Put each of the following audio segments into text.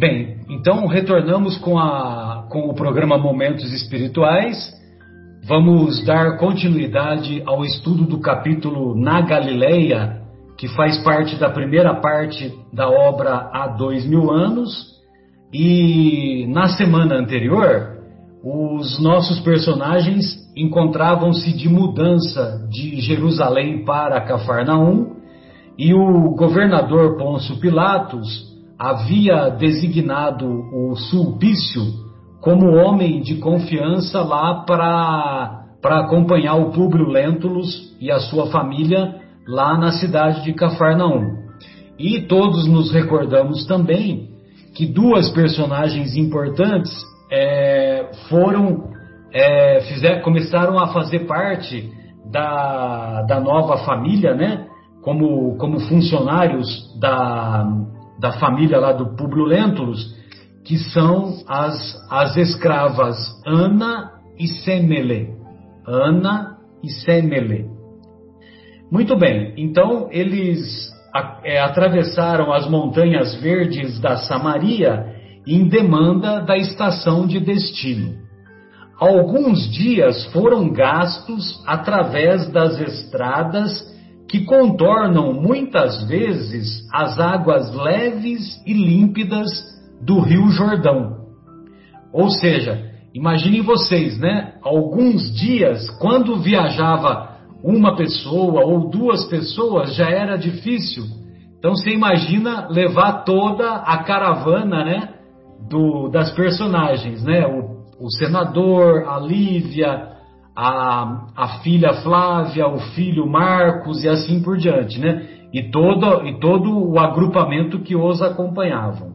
Bem, então retornamos com o programa Momentos Espirituais. Vamos dar continuidade ao estudo do capítulo Na Galiléia, que faz parte da primeira parte da obra Há 2000 anos. E na semana anterior, os nossos personagens encontravam-se de mudança de Jerusalém para Cafarnaum, e o governador Pôncio Pilatos havia designado o Sulpício como homem de confiança lá para acompanhar o Públio Lentulus e a sua família lá na cidade de Cafarnaum. E todos nos recordamos também que duas personagens importantes começaram a fazer parte da nova família, né? Como funcionários da família lá do Públio Lentulus, que são as escravas Ana e Semele. Muito bem, então eles atravessaram as montanhas verdes da Samaria em demanda da estação de destino. Alguns dias foram gastos através das estradas que contornam muitas vezes as águas leves e límpidas do Rio Jordão. Ou seja, imaginem vocês, né? Alguns dias, quando viajava uma pessoa ou duas pessoas, já era difícil. Então você imagina levar toda a caravana, né? Das personagens, né? O senador, a Lívia, a filha Flávia, o filho Marcos e assim por diante, né? E todo o agrupamento que os acompanhavam.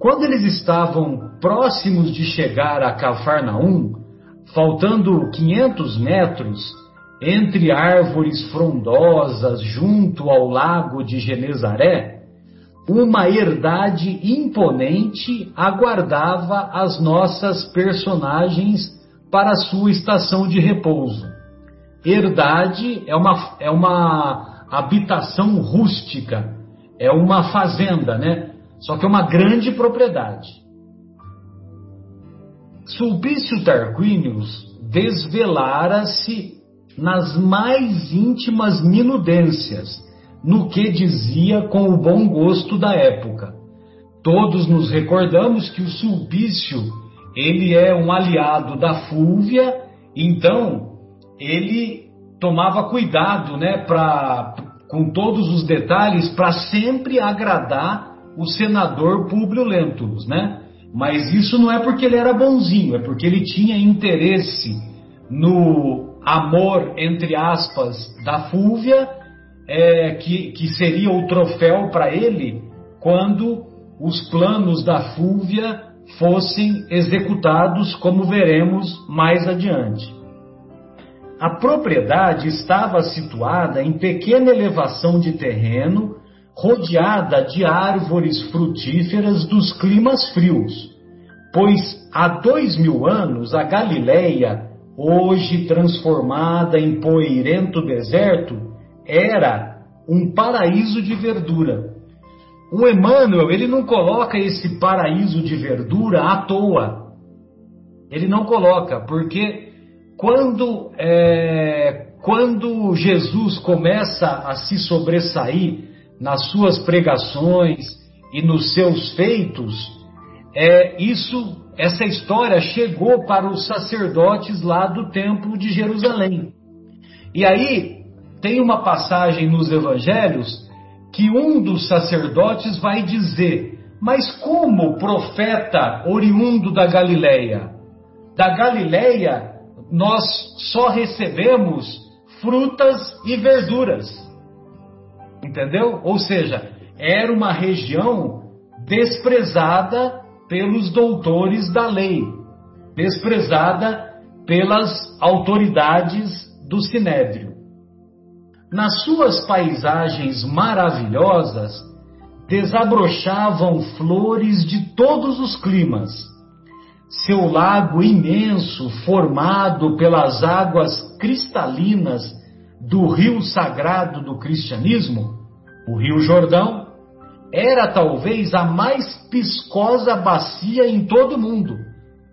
Quando eles estavam próximos de chegar a Cafarnaum, faltando 500 metros, entre árvores frondosas, junto ao lago de Genezaré, uma herdade imponente aguardava as nossas personagens para sua estação de repouso. Herdade é uma habitação rústica, é uma fazenda, né? Só que é uma grande propriedade. Sulpício Tarquínius desvelara-se nas mais íntimas minudências, no que dizia com o bom gosto da época. Todos nos recordamos que o Sulpício, ele é um aliado da Fúlvia, então ele tomava cuidado, né, com todos os detalhes para sempre agradar o senador Públio Lentulus, né? Mas isso não é porque ele era bonzinho, é porque ele tinha interesse no amor, entre aspas, da Fúlvia, que seria o troféu para ele quando os planos da Fúlvia fossem executados, como veremos mais adiante. A propriedade estava situada em pequena elevação de terreno, rodeada de árvores frutíferas dos climas frios, pois há 2000 anos a Galiléia, hoje transformada em poeirento deserto, era um paraíso de verdura. O Emmanuel, ele não coloca esse paraíso de verdura à toa. Ele não coloca, porque quando Jesus começa a se sobressair nas suas pregações e nos seus feitos, essa história chegou para os sacerdotes lá do templo de Jerusalém. E aí tem uma passagem nos evangelhos que um dos sacerdotes vai dizer: mas como profeta oriundo da Galiléia? Da Galiléia nós só recebemos frutas e verduras. Entendeu? Ou seja, era uma região desprezada pelos doutores da lei, desprezada pelas autoridades do Sinédrio. Nas suas paisagens maravilhosas, desabrochavam flores de todos os climas. Seu lago imenso, formado pelas águas cristalinas do rio sagrado do cristianismo, o Rio Jordão, era talvez a mais piscosa bacia em todo o mundo.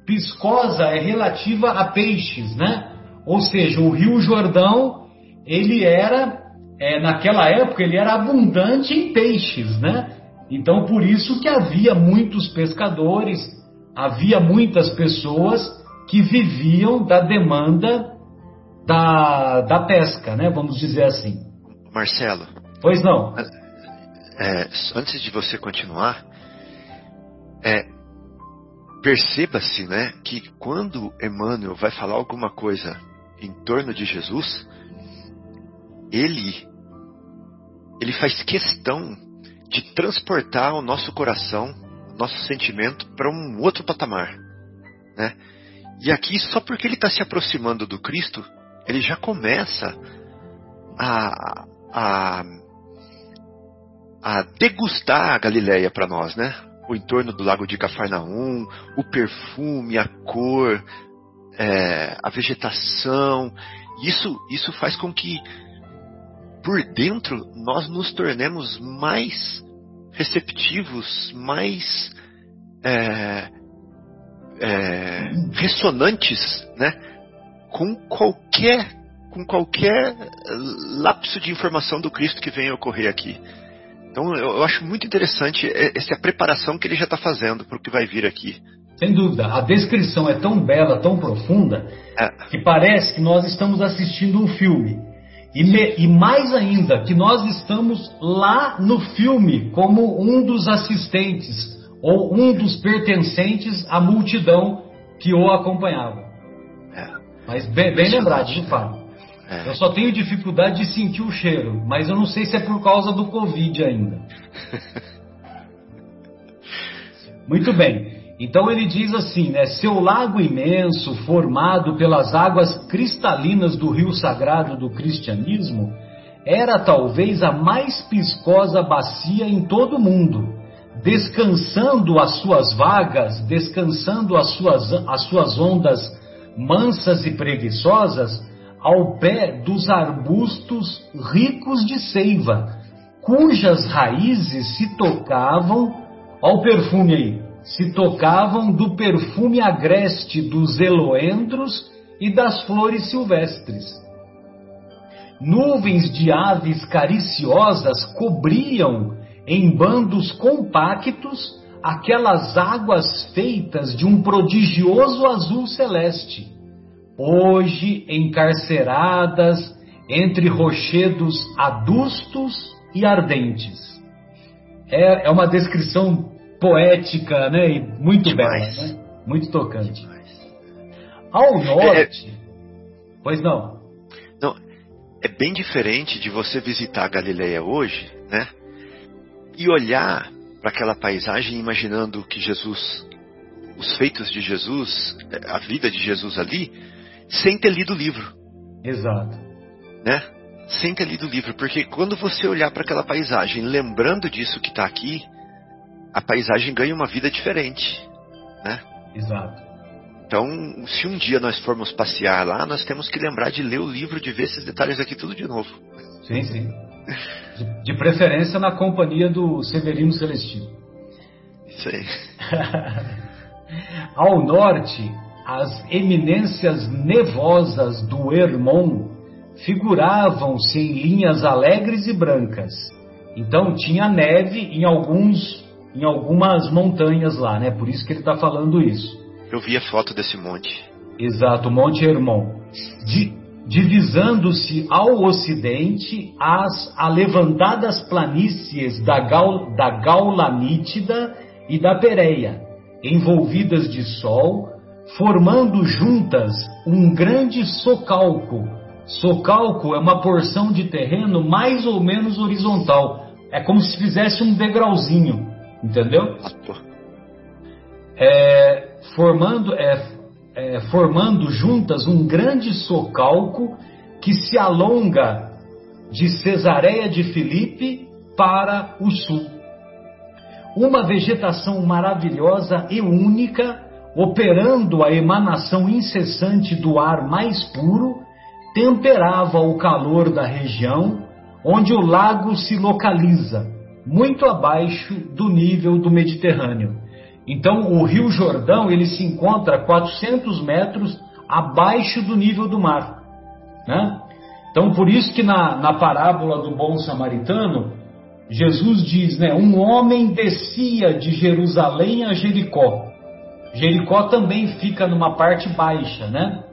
Piscosa é relativa a peixes, né? Ou seja, o Rio Jordão, ele era, naquela época, ele era abundante em peixes, né? Então, por isso que havia muitos pescadores, havia muitas pessoas que viviam da demanda da pesca, né? Vamos dizer assim. Marcelo. Pois não. Antes de você continuar, perceba-se, né, que quando Emmanuel vai falar alguma coisa em torno de Jesus, ele faz questão de transportar o nosso coração, nosso sentimento para um outro patamar, né? E aqui, só porque ele está se aproximando do Cristo, ele já começa a degustar a Galiléia para nós, né? O entorno do lago de Cafarnaum, o perfume, a cor, a vegetação. Isso faz com que, por dentro, nós nos tornemos mais receptivos, mais ressonantes, né? Com qualquer lapso de informação do Cristo que venha ocorrer aqui. Então, eu acho muito interessante essa preparação que ele já está fazendo para o que vai vir aqui. Sem dúvida. A descrição é tão bela, tão profunda, que parece que nós estamos assistindo um filme. E mais ainda, que nós estamos lá no filme como um dos assistentes ou um dos pertencentes à multidão que o acompanhava. Mas bem lembrado, de fato. Eu só tenho dificuldade de sentir o cheiro, mas eu não sei se é por causa do Covid ainda. Muito bem. Então ele diz assim, né? Seu lago imenso, formado pelas águas cristalinas do rio sagrado do cristianismo, era talvez a mais piscosa bacia em todo o mundo, descansando as suas ondas mansas e preguiçosas, ao pé dos arbustos ricos de seiva, cujas raízes se tocavam do perfume agreste dos eloendros e das flores silvestres. Nuvens de aves cariciosas cobriam em bandos compactos aquelas águas feitas de um prodigioso azul celeste, hoje encarceradas entre rochedos adustos e ardentes. É uma descrição poética, né? E muito demais. Bela, né? Muito tocante. Demais. Ao norte... Pois não. Não. É bem diferente de você visitar a Galiléia hoje, né? E olhar para aquela paisagem imaginando que Jesus... os feitos de Jesus, a vida de Jesus ali... sem ter lido o livro. Exato. Né? Sem ter lido o livro. Porque quando você olhar para aquela paisagem, lembrando disso que está aqui, a paisagem ganha uma vida diferente. Né? Exato. Então, se um dia nós formos passear lá, nós temos que lembrar de ler o livro, de ver esses detalhes aqui tudo de novo. Sim, sim. De preferência na companhia do Severino Celestino. Isso aí. Ao norte... as eminências nevosas do Hermon figuravam-se em linhas alegres e brancas. Então tinha neve em algumas montanhas lá, né? Por isso que ele está falando isso. Eu vi a foto desse monte. Exato, o Monte Hermon. Divisando-se ao ocidente as alevantadas planícies da Gaula Nítida e da Pérea, envolvidas de sol, formando juntas um grande socalco. Socalco é uma porção de terreno mais ou menos horizontal. É como se fizesse um degrauzinho, entendeu? Formando juntas um grande socalco que se alonga de Cesareia de Filipe para o sul. Uma vegetação maravilhosa e única, operando a emanação incessante do ar mais puro, temperava o calor da região onde o lago se localiza, muito abaixo do nível do Mediterrâneo. Então, o Rio Jordão ele se encontra 400 metros abaixo do nível do mar, né? Então, por isso que na parábola do bom samaritano, Jesus diz, né, um homem descia de Jerusalém a Jericó. Jericó também fica numa parte baixa, né?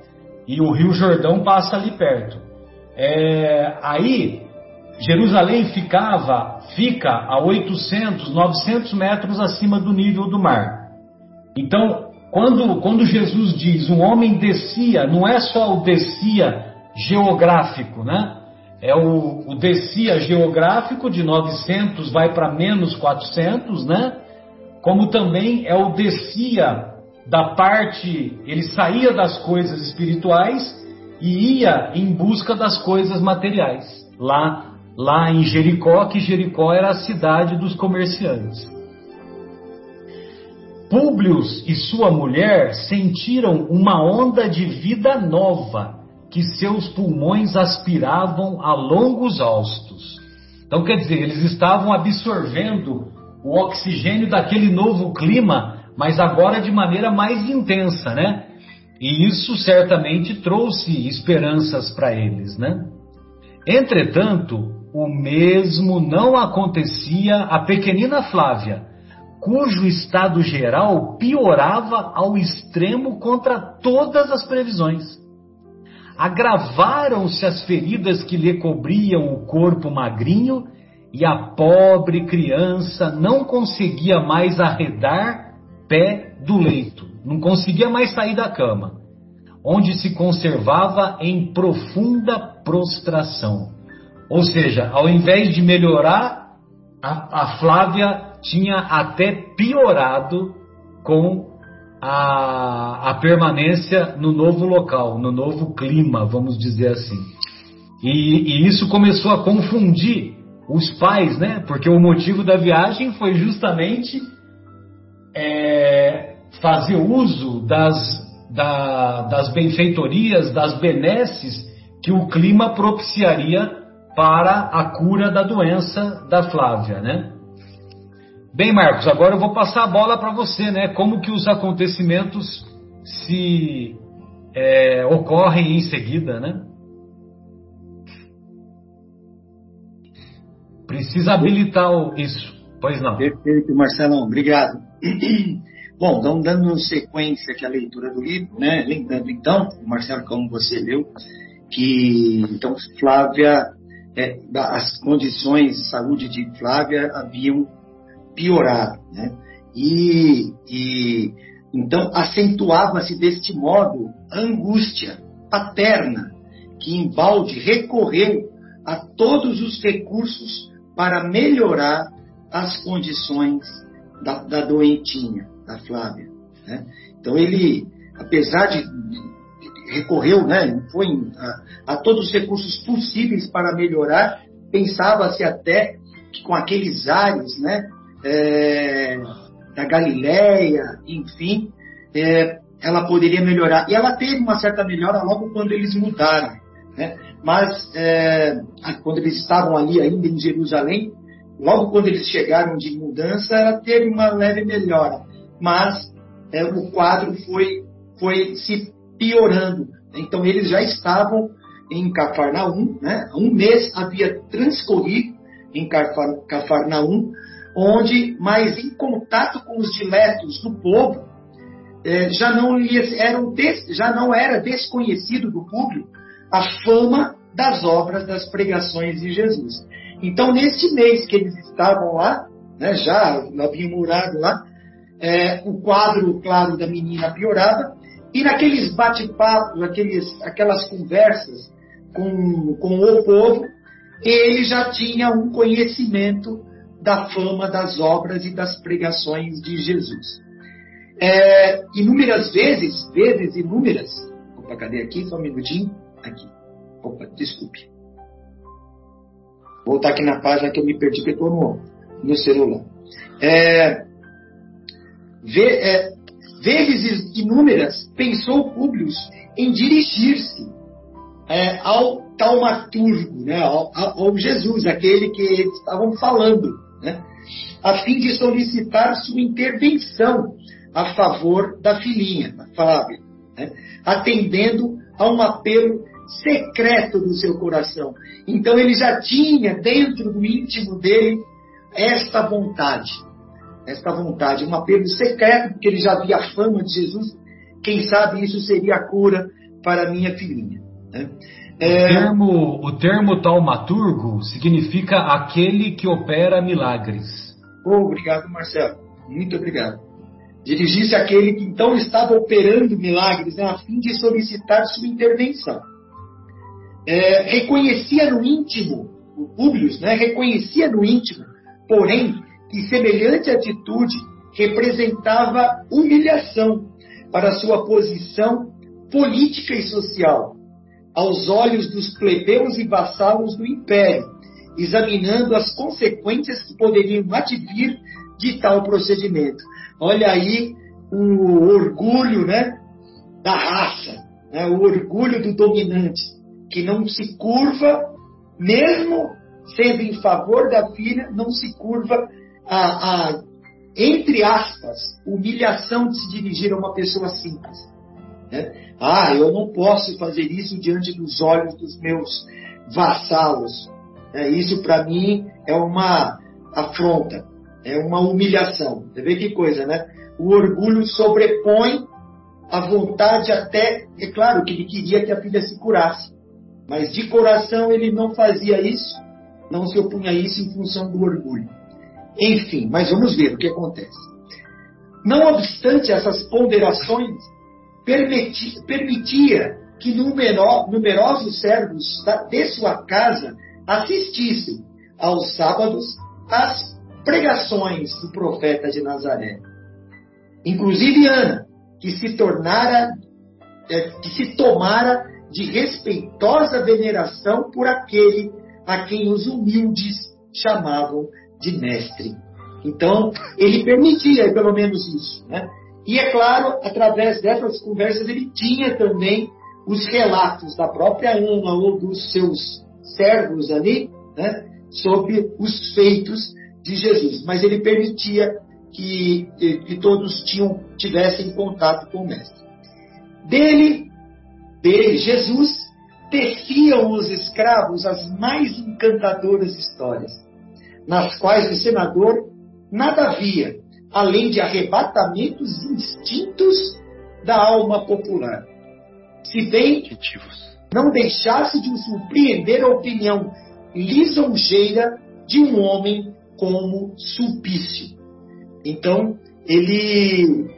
E o Rio Jordão passa ali perto. Aí, Jerusalém fica a 800, 900 metros acima do nível do mar. Então, quando Jesus diz, um homem descia, não é só o descia geográfico, né? É o descia geográfico de 900 vai para menos 400, né? Como também é o descia da parte, ele saía das coisas espirituais e ia em busca das coisas materiais. Lá em Jericó, que Jericó era a cidade dos comerciantes. Públio e sua mulher sentiram uma onda de vida nova que seus pulmões aspiravam a longos haustos. Então, quer dizer, eles estavam absorvendo o oxigênio daquele novo clima, mas agora de maneira mais intensa, né? E isso certamente trouxe esperanças para eles, né? Entretanto, o mesmo não acontecia à pequenina Flávia, cujo estado geral piorava ao extremo contra todas as previsões. Agravaram-se as feridas que lhe cobriam o corpo magrinho e a pobre criança não conseguia mais arredar pé do leito, não conseguia mais sair da cama, onde se conservava em profunda prostração. Ou seja, ao invés de melhorar, a Flávia tinha até piorado com a permanência no novo local, no novo clima, vamos dizer assim. E isso começou a confundir os pais, né? Porque o motivo da viagem foi justamente fazer uso das benfeitorias, das benesses que o clima propiciaria para a cura da doença da Flávia, né? Bem, Marcos, agora eu vou passar a bola para você, né? Como que os acontecimentos se ocorrem em seguida, né? Precisa habilitar isso, pois não. Perfeito, Marcelão, obrigado. Bom, então, dando sequência aqui à leitura do livro, né? Lembrando, então, Marcelo, como você leu, que, então, Flávia, as condições de saúde de Flávia haviam piorado, né? E então acentuava-se deste modo a angústia paterna que embalde recorreu a todos os recursos para melhorar as condições da doentinha, da Flávia, né? Então ele, apesar de recorreu, né, foi a todos os recursos possíveis para melhorar, pensava-se até que com aqueles ares, né, da Galiléia, enfim, ela poderia melhorar. E ela teve uma certa melhora logo quando eles mudaram, né? Mas quando eles estavam ali ainda em Jerusalém, logo quando eles chegaram de mudança, ela teve uma leve melhora, mas o quadro foi se piorando. Então eles já estavam em Cafarnaum, né? Um mês havia transcorrido em Cafarnaum, onde, mas em contato com os diletos do povo, já não era desconhecido do público a fama das obras, das pregações de Jesus. Então, neste mês que eles estavam lá, né, já haviam morado lá, o quadro, claro, da menina piorava, e naqueles bate-papos, aquelas conversas com o povo, ele já tinha um conhecimento da fama das obras e das pregações de Jesus. Inúmeras vezes inúmeras... Opa, cadê aqui? Só um minutinho. Aqui. Opa, desculpe. Vou voltar aqui na página que eu me perdi, porque estou no celular. Vezes inúmeras, pensou Públio em dirigir-se ao taumaturgo, né, ao Jesus, aquele que eles estavam falando. né, a fim de solicitar sua intervenção a favor da filhinha, da Flávia, né, atendendo a um apelo secreto do seu coração. Então ele já tinha dentro do íntimo dele esta vontade, um apelo secreto, porque ele já via a fama de Jesus. Quem sabe isso seria a cura para minha filhinha, né? O termo taumaturgo significa aquele que opera milagres. Obrigado, Marcelo. Muito obrigado. Dirigisse àquele que então estava operando milagres, né, a fim de solicitar sua intervenção. Reconhecia no íntimo, o Públio, né, reconhecia no íntimo, porém, que semelhante atitude representava humilhação para sua posição política e social, aos olhos dos plebeus e vassalos do império, examinando as consequências que poderiam advir de tal procedimento. Olha aí o orgulho, né, da raça, né, o orgulho do dominante, que não se curva, mesmo sendo em favor da filha, não se curva a entre aspas, humilhação de se dirigir a uma pessoa simples, né? Ah, eu não posso fazer isso diante dos olhos dos meus vassalos, né? Isso para mim é uma afronta, é uma humilhação. Você vê que coisa, né? O orgulho sobrepõe a vontade até... É claro que ele queria que a filha se curasse, mas de coração ele não fazia isso, não se opunha a isso em função do orgulho. Enfim, mas vamos ver o que acontece. Não obstante essas ponderações, permitia que numerosos servos de sua casa assistissem aos sábados às pregações do profeta de Nazaré. Inclusive Ana, que se tomara de respeitosa veneração por aquele a quem os humildes chamavam de mestre. Então, ele permitia pelo menos isso, né? E é claro, através dessas conversas ele tinha também os relatos da própria Ana ou dos seus servos ali, né, sobre os feitos de Jesus. Mas ele permitia que todos tivessem contato com o mestre. Dele, Jesus, teciam os escravos as mais encantadoras histórias, nas quais o senador nada via, além de arrebatamentos instintos da alma popular, se bem não deixasse de surpreender a opinião lisonjeira de um homem como Sulpício. Então, ele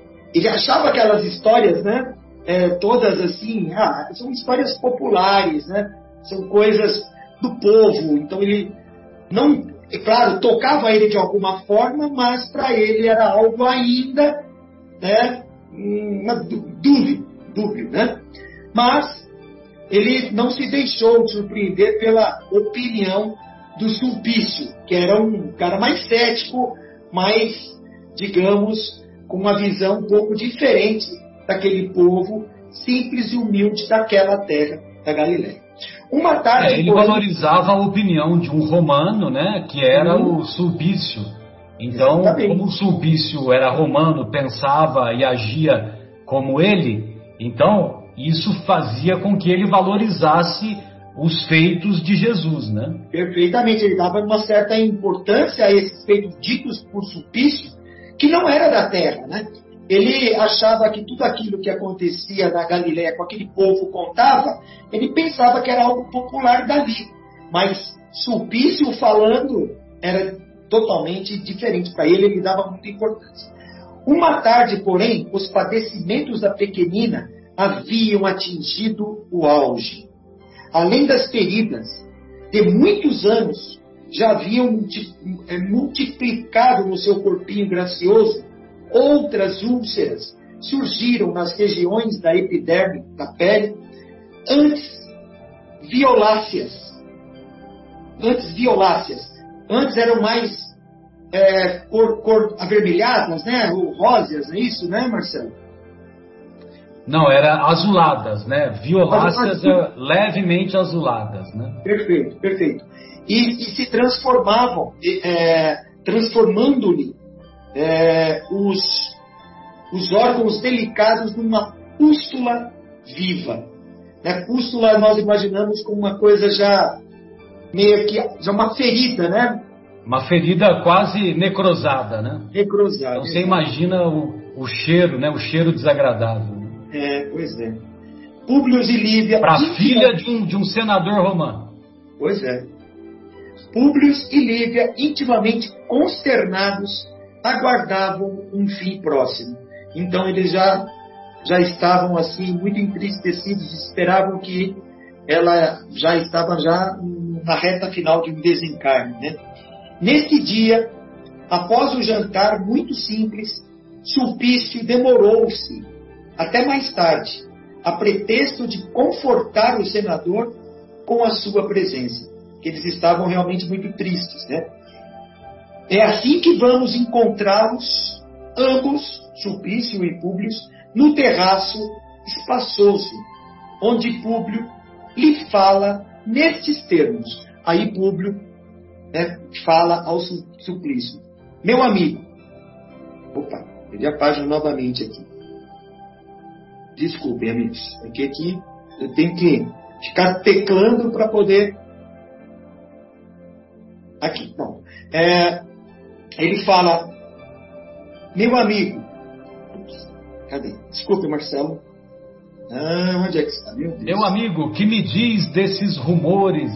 achava aquelas histórias, né, todas assim, são histórias populares, né, são coisas do povo. Então, ele não... É claro, tocava ele de alguma forma, mas para ele era algo ainda, né, dúbio, né? Mas ele não se deixou de surpreender pela opinião do Sulpício, que era um cara mais cético, mais, digamos, com uma visão um pouco diferente daquele povo simples e humilde daquela terra da Galiléia. Uma tarde ele valorizava a opinião de um romano, né, que era o Sulpício. Então, como o Sulpício era romano, pensava e agia como ele, então isso fazia com que ele valorizasse os feitos de Jesus, né? Perfeitamente, ele dava uma certa importância a esses feitos ditos por Sulpício, que não era da terra, né? Ele achava que tudo aquilo que acontecia na Galiléia, com aquele povo contava, ele pensava que era algo popular dali. Mas Sulpício falando era totalmente diferente para ele, ele dava muita importância. Uma tarde, porém, os padecimentos da pequenina haviam atingido o auge. Além das feridas, de muitos anos, já haviam multiplicado no seu corpinho gracioso. Outras úlceras surgiram nas regiões da epiderme da pele, antes violáceas, antes eram mais cor avermelhadas, né, ou róseas, é isso, né, Marcelo? Não, era azuladas, né, violáceas, levemente azuladas, né? Perfeito, perfeito. E se transformavam transformando-lhe os órgãos delicados numa pústula viva. Né? Pústula nós imaginamos como uma coisa já meio que já uma ferida, né? Uma ferida quase necrosada, né? Necrosada. Então você imagina o cheiro, né? O cheiro desagradável. Né? É, pois é. Públio e Lívia... Para a filha de um senador romano. Pois é. Públio e Lívia, intimamente consternados, aguardavam um fim próximo. Então eles já estavam assim, muito entristecidos, esperavam que ela já estava já na reta final de um desencarne, né? Nesse dia, após o jantar muito simples, Sulpício demorou-se até mais tarde, a pretexto de confortar o senador com a sua presença, que eles estavam realmente muito tristes, né? É assim que vamos encontrá-los, ambos, Sulpício e Públio, no terraço espaçoso, onde Públio lhe fala nestes termos. Aí Públio, né, fala ao Sulpício: meu amigo, opa, perdi a página novamente aqui. Desculpem, amigos, porque aqui eu tenho que ficar teclando para poder. Aqui, bom. Ele fala: meu amigo, cadê? Desculpe, Marcelo. Ah, onde é que está? Meu Deus. Meu amigo, que me diz desses rumores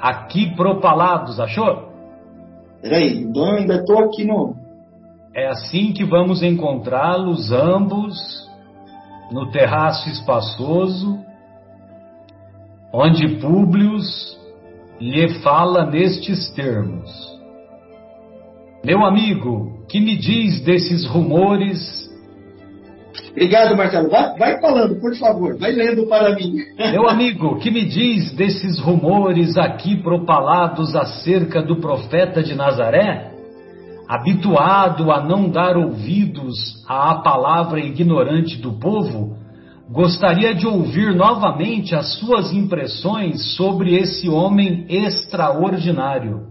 aqui propalados? Achou? Peraí, eu ainda estou aqui no... É assim que vamos encontrá-los ambos no terraço espaçoso, onde Públio lhe fala nestes termos: meu amigo, que me diz desses rumores... Obrigado, Marcelo. Vai falando, por favor. Vai lendo para mim. Meu amigo, que me diz desses rumores aqui propalados acerca do profeta de Nazaré, habituado a não dar ouvidos à palavra ignorante do povo? Gostaria de ouvir novamente as suas impressões sobre esse homem extraordinário.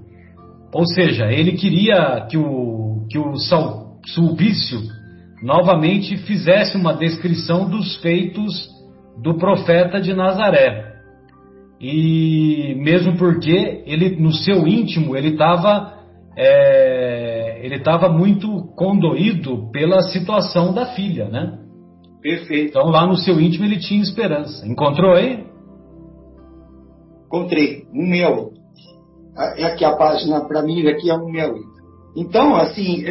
Ou seja, ele queria que o Sulpício novamente fizesse uma descrição dos feitos do profeta de Nazaré. E mesmo porque ele, no seu íntimo, ele estava muito condoído pela situação da filha, né? Perfeito. Então lá no seu íntimo ele tinha esperança. Encontrou aí? Encontrei. 168. É aqui a página para mim, aqui é 168. Então, assim,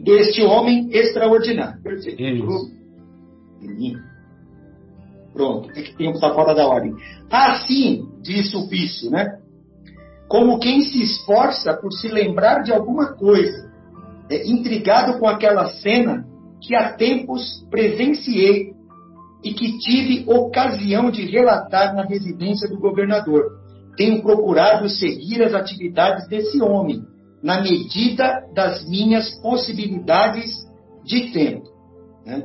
deste homem extraordinário. Perfeito. Isso. Pronto, é que tem que estar fora da ordem. Assim, disse o Sulpício, né? Como quem se esforça por se lembrar de alguma coisa, intrigado com aquela cena que há tempos presenciei e que tive ocasião de relatar na residência do governador. Tenho procurado seguir as atividades desse homem, na medida das minhas possibilidades de tempo, né?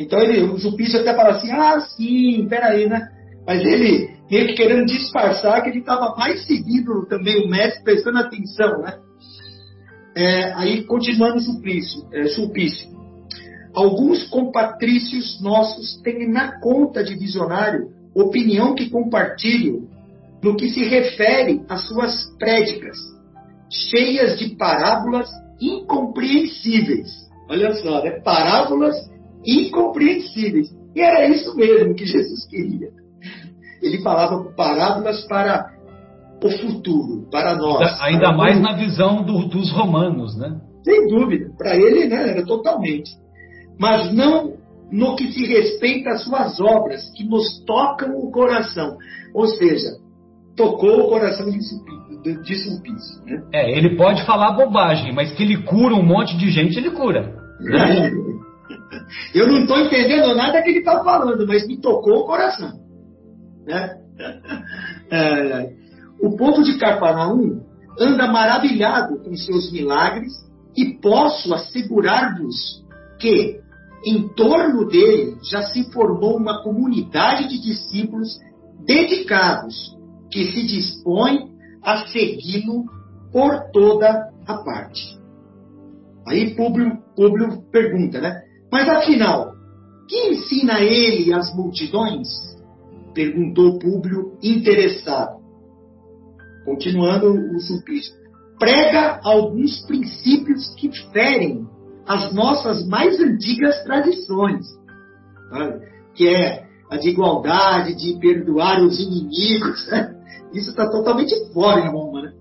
Então o Sulpício até fala assim: ah, sim, peraí, né? Mas ele querendo disfarçar que ele estava mais seguido também, o mestre prestando atenção, né? Aí continuando Sulpício: alguns compatrícios nossos têm na conta de visionário opinião que compartilho no que se refere às suas prédicas, cheias de parábolas incompreensíveis. Olha só, né? Parábolas incompreensíveis. E era isso mesmo que Jesus queria. Ele falava parábolas para o futuro, para nós. Ainda mais na visão dos romanos, né? Sem dúvida. Para ele, né, era totalmente. Mas não no que se respeita às suas obras, que nos tocam o coração. Ou seja, tocou o coração de Sulpício, né? Ele pode falar bobagem, mas que ele cura um monte de gente, ele cura. Né? Eu não estou entendendo nada que ele está falando, mas me tocou o coração. Né? O povo de Cafarnaum anda maravilhado com seus milagres e posso assegurar-vos que em torno dele já se formou uma comunidade de discípulos dedicados que se dispõe a segui-lo por toda a parte. Aí Públio pergunta, né? Mas afinal, que ensina ele às multidões? Perguntou Públio interessado. Continuando o Sulpício. Prega alguns princípios que ferem as nossas mais antigas tradições, né? Que é a de igualdade, de perdoar os inimigos, né? Isso está totalmente fora em Roma, né?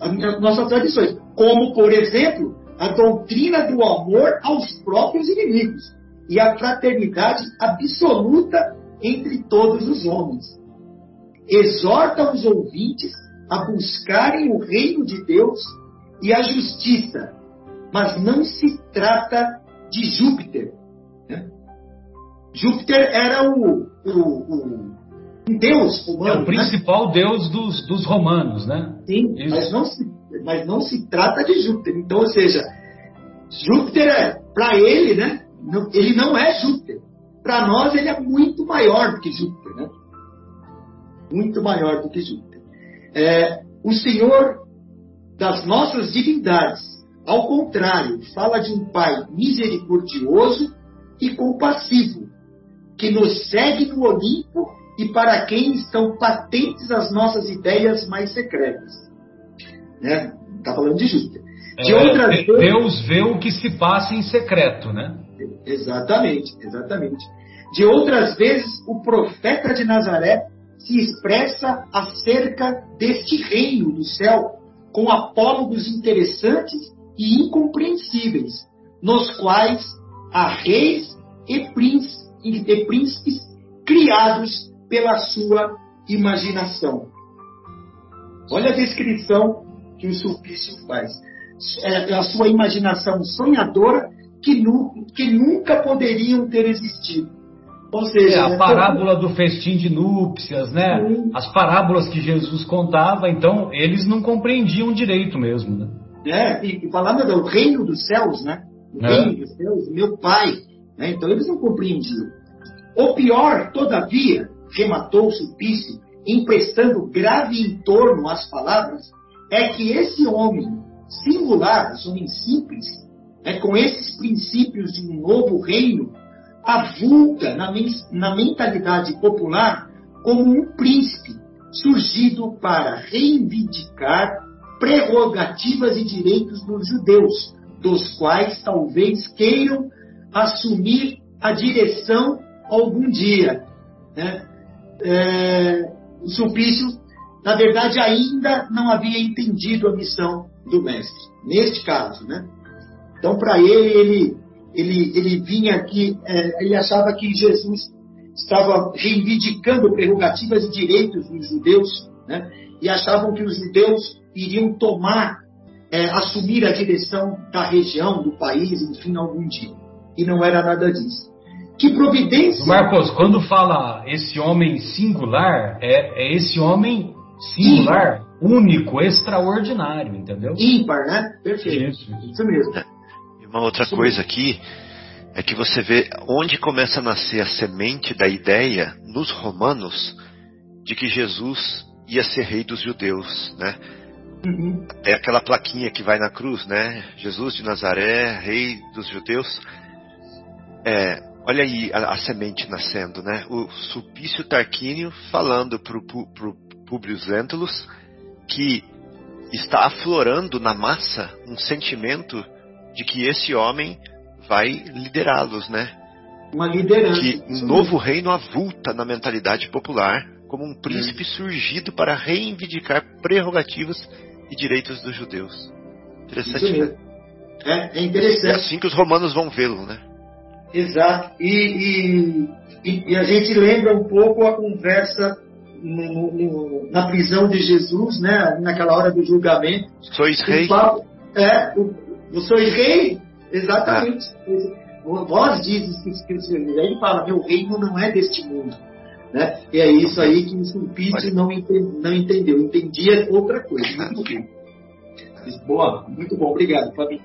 As nossas tradições, como por exemplo a doutrina do amor aos próprios inimigos e a fraternidade absoluta entre todos os homens, exorta os ouvintes a buscarem o reino de Deus e a justiça, mas não se trata de Júpiter, né? Júpiter era um deus romano, é o principal, né? Deus dos romanos, né? Sim, mas não se trata de Júpiter. Então, ou seja, Júpiter é, para ele, né? Ele não é Júpiter. Para nós, ele é muito maior do que Júpiter, né? Muito maior do que Júpiter. O Senhor das nossas divindades, ao contrário, fala de um Pai misericordioso e compassivo, que nos segue no Olimpo e para quem estão patentes as nossas ideias mais secretas. Né? Está falando de Júpiter. Deus vê o que se passa em secreto, né? Exatamente, exatamente. De outras vezes, o profeta de Nazaré se expressa acerca deste reino do céu com apólogos interessantes e incompreensíveis, nos quais há reis e príncipes criados pela sua imaginação. Olha a descrição que o Sulpício faz. A sua imaginação sonhadora que nunca poderiam ter existido. Ou seja, a parábola do festim de núpcias, né? Sim. As parábolas que Jesus contava, então eles não compreendiam direito mesmo, né? E falava do reino dos céus, né? Reino dos céus, meu Pai, né? Então eles não compreendiam. O pior, todavia, rematou Sulpício, emprestando grave entorno às palavras, é que esse homem singular, esse homem simples, com esses princípios de um novo reino, avulta na mentalidade popular como um príncipe surgido para reivindicar prerrogativas e direitos dos judeus, dos quais talvez queiram assumir a direção algum dia, né? O Sulpício, na verdade, ainda não havia entendido a missão do mestre, neste caso, né? Então, para ele vinha aqui, ele achava que Jesus estava reivindicando prerrogativas e direitos dos judeus, né? E achavam que os judeus iriam assumir a direção da região, do país, enfim, algum dia. E não era nada disso. Que providência... Marcos, quando fala esse homem singular, é esse homem singular, único, extraordinário, entendeu? Ímpar, né? Perfeito. Isso mesmo. Uma outra coisa aqui é que você vê onde começa a nascer a semente da ideia nos romanos de que Jesus ia ser rei dos judeus, né? Uhum. É aquela plaquinha que vai na cruz, né? Jesus de Nazaré, rei dos judeus. Olha aí a semente nascendo, né? O Sulpício Tarquínio falando para o Públio Lentulus que está aflorando na massa um sentimento de que esse homem vai liderá-los, né? Uma liderança. Que um novo reino avulta na mentalidade popular como um príncipe surgido para reivindicar prerrogativas e direitos dos judeus. Interessante, né? É interessante. É assim que os romanos vão vê-lo, né? Exato. E a gente lembra um pouco a conversa na prisão de Jesus, né? Naquela hora do julgamento. Sois rei? Eu sou rei? Exatamente. Vós dizes que o Senhor é. Ele fala, meu reino não é deste mundo. Né? E é isso aí que o Sulpício não entendeu. Entendia outra coisa. Muito bem. Boa, muito bom. Obrigado, Fabinho.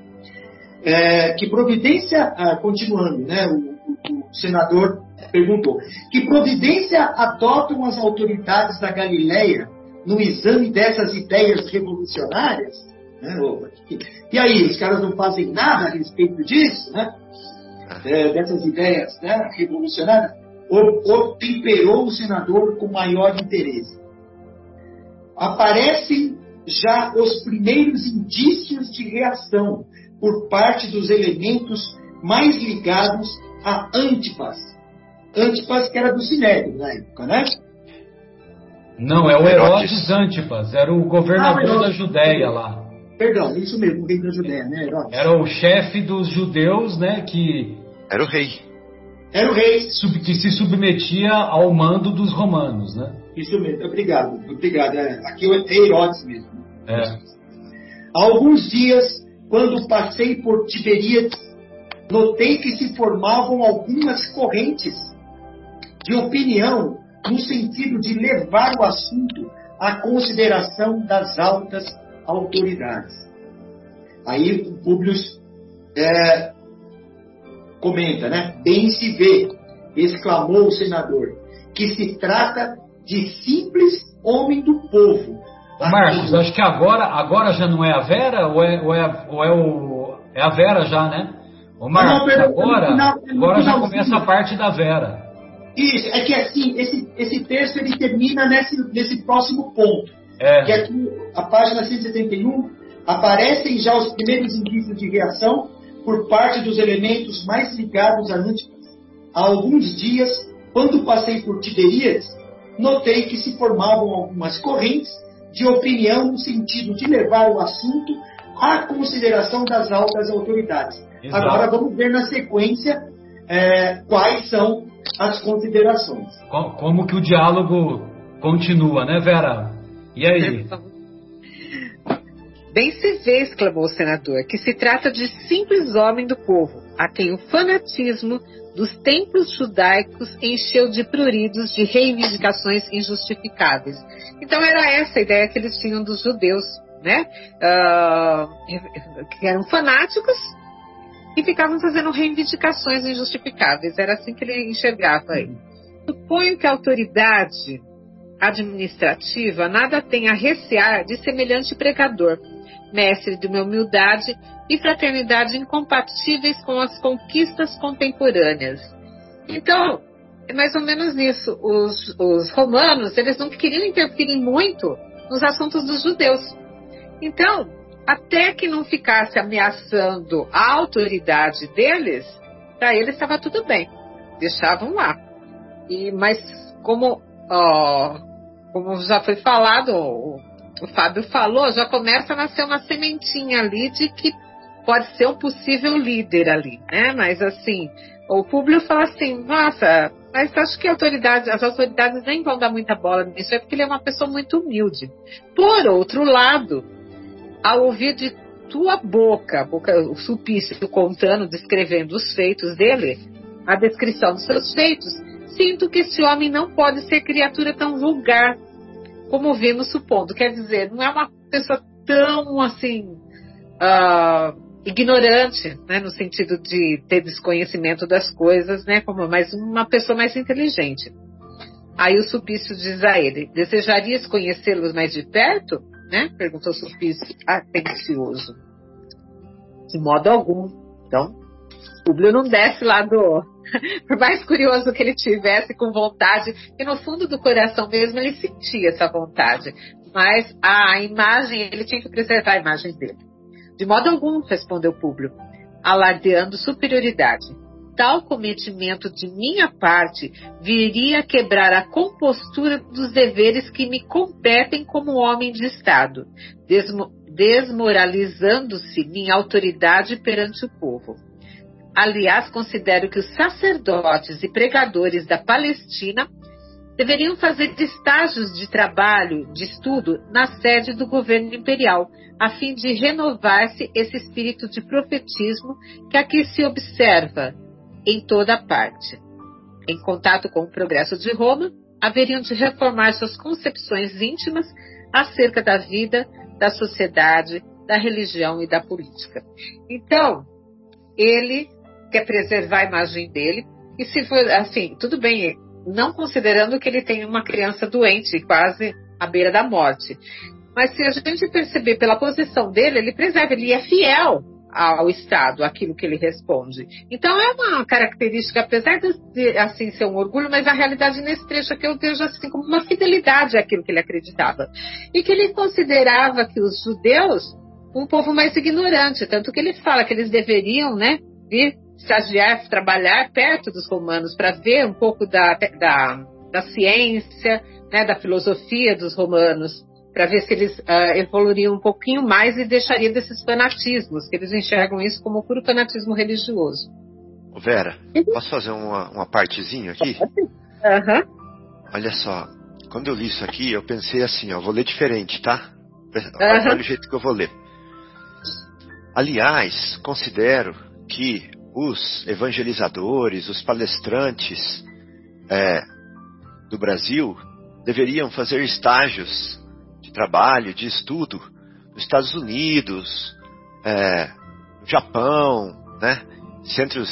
Que providência... continuando, né? O senador perguntou. Que providência adotam as autoridades da Galiléia no exame dessas ideias revolucionárias, né? E aí, os caras não fazem nada a respeito disso, né? Dessas ideias, né, revolucionárias, obtemperou o senador com maior interesse. Aparecem já os primeiros indícios de reação por parte dos elementos mais ligados a Antipas. Antipas que era do Sinédrio na época, né? Não, é o Herodes Antipas, era o governador da Judéia lá. Perdão, isso mesmo, o rei da Judéia, né, Herodes? Era o chefe dos judeus, né, que... Era o rei. Era o rei. Que se submetia ao mando dos romanos, né? Isso mesmo, obrigado, obrigado. Aqui é Herodes mesmo. É. Há alguns dias, quando passei por Tiberíades, notei que se formavam algumas correntes de opinião no sentido de levar o assunto à consideração das altas autoridades. Aí o Públio comenta, né? Bem se vê, exclamou o senador, que se trata de simples homem do povo. Marcos, acho que agora já não é a Vera, ou é a Vera já, né? Ô Marcos, agora já começa a parte da Vera. Isso, é que assim, esse texto ele termina nesse próximo ponto. É. Que aqui, a página 171, aparecem já os primeiros indícios de reação por parte dos elementos mais ligados a Antipas. Há alguns dias, quando passei por Tiberíades, notei que se formavam algumas correntes de opinião no sentido de levar o assunto à consideração das altas autoridades. Exato. Agora vamos ver na sequência quais são as considerações. Como que o diálogo continua, né, Vera? E aí? Bem se vê, exclamou o senador, que se trata de simples homem do povo, a quem o fanatismo dos templos judaicos encheu de pruridos de reivindicações injustificáveis. Então era essa a ideia que eles tinham dos judeus, né? Que eram fanáticos e ficavam fazendo reivindicações injustificáveis. Era assim que ele enxergava aí. Suponho que a autoridade administrativa nada tem a recear de semelhante pregador, mestre de uma humildade e fraternidade incompatíveis com as conquistas contemporâneas. Então, é mais ou menos isso. Os romanos, eles não queriam interferir muito nos assuntos dos judeus. Então, até que não ficasse ameaçando a autoridade deles, para eles estava tudo bem. Deixavam lá. Mas como já foi falado, o Fábio falou, já começa a nascer uma sementinha ali de que pode ser um possível líder ali, né? Mas assim, o público fala assim, nossa, mas acho que as autoridades nem vão dar muita bola nisso, é porque ele é uma pessoa muito humilde. Por outro lado, ao ouvir de tua boca o Sulpício contando, descrevendo os feitos dele, a descrição dos seus feitos, sinto que esse homem não pode ser criatura tão vulgar como vimos supondo. Quer dizer, não é uma pessoa tão, assim, ignorante, né, no sentido de ter desconhecimento das coisas, né, mas uma pessoa mais inteligente. Aí o Sulpício diz a ele, desejarias conhecê-los mais de perto? Né? Perguntou o Sulpício, atencioso. De modo algum. Então, o Públio não desce lá do... Por mais curioso que ele tivesse, com vontade, e no fundo do coração mesmo ele sentia essa vontade, mas a imagem, ele tinha que preservar a imagem dele. De modo algum, respondeu Públio, alardeando superioridade. Tal cometimento de minha parte viria a quebrar a compostura dos deveres que me competem como homem de Estado, desmoralizando-se minha autoridade perante o povo. Aliás, considero que os sacerdotes e pregadores da Palestina deveriam fazer estágios de trabalho, de estudo, na sede do governo imperial, a fim de renovar-se esse espírito de profetismo que aqui se observa em toda parte. Em contato com o progresso de Roma, haveriam de reformar suas concepções íntimas acerca da vida, da sociedade, da religião e da política. Então, ele quer preservar a imagem dele, e se for assim, tudo bem, não considerando que ele tem uma criança doente, quase à beira da morte. Mas se a gente perceber pela posição dele, ele preserva, ele é fiel ao Estado, aquilo que ele responde. Então é uma característica, apesar de assim, ser um orgulho, mas a realidade nesse trecho aqui eu vejo assim, como uma fidelidade àquilo que ele acreditava. E que ele considerava que os judeus, um povo mais ignorante, tanto que ele fala que eles deveriam, né, vir estagiar, trabalhar perto dos romanos para ver um pouco da ciência, né, da filosofia dos romanos, para ver se eles evoluiriam um pouquinho mais e deixariam desses fanatismos, que eles enxergam isso como puro fanatismo religioso. Vera, posso fazer uma partezinha aqui? Uhum. Olha só, quando eu li isso aqui, eu pensei assim, ó, vou ler diferente, tá? Olha o jeito que eu vou ler. Aliás, considero que os evangelizadores, os palestrantes do Brasil deveriam fazer estágios de trabalho, de estudo nos Estados Unidos, no Japão, né? Centros,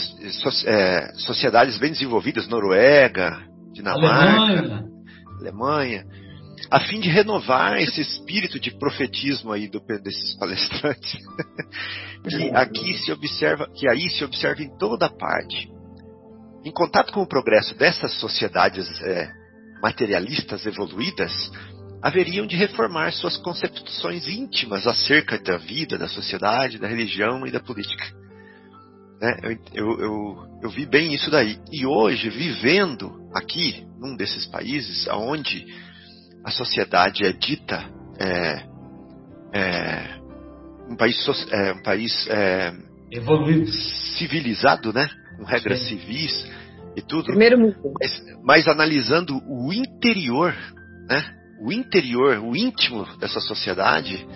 sociedades bem desenvolvidas, Noruega, Dinamarca, Alemanha, a fim de renovar esse espírito de profetismo aí desses palestrantes, que aí se observa em toda parte. Em contato com o progresso dessas sociedades materialistas evoluídas, haveriam de reformar suas concepções íntimas acerca da vida, da sociedade, da religião e da política. Né? Eu vi bem isso daí. E hoje, vivendo aqui, num desses países, onde a sociedade é dita um país evoluído, civilizado, né? Com regras civis e tudo. Primeiro mundo. Mas analisando o interior, né? O íntimo dessa sociedade,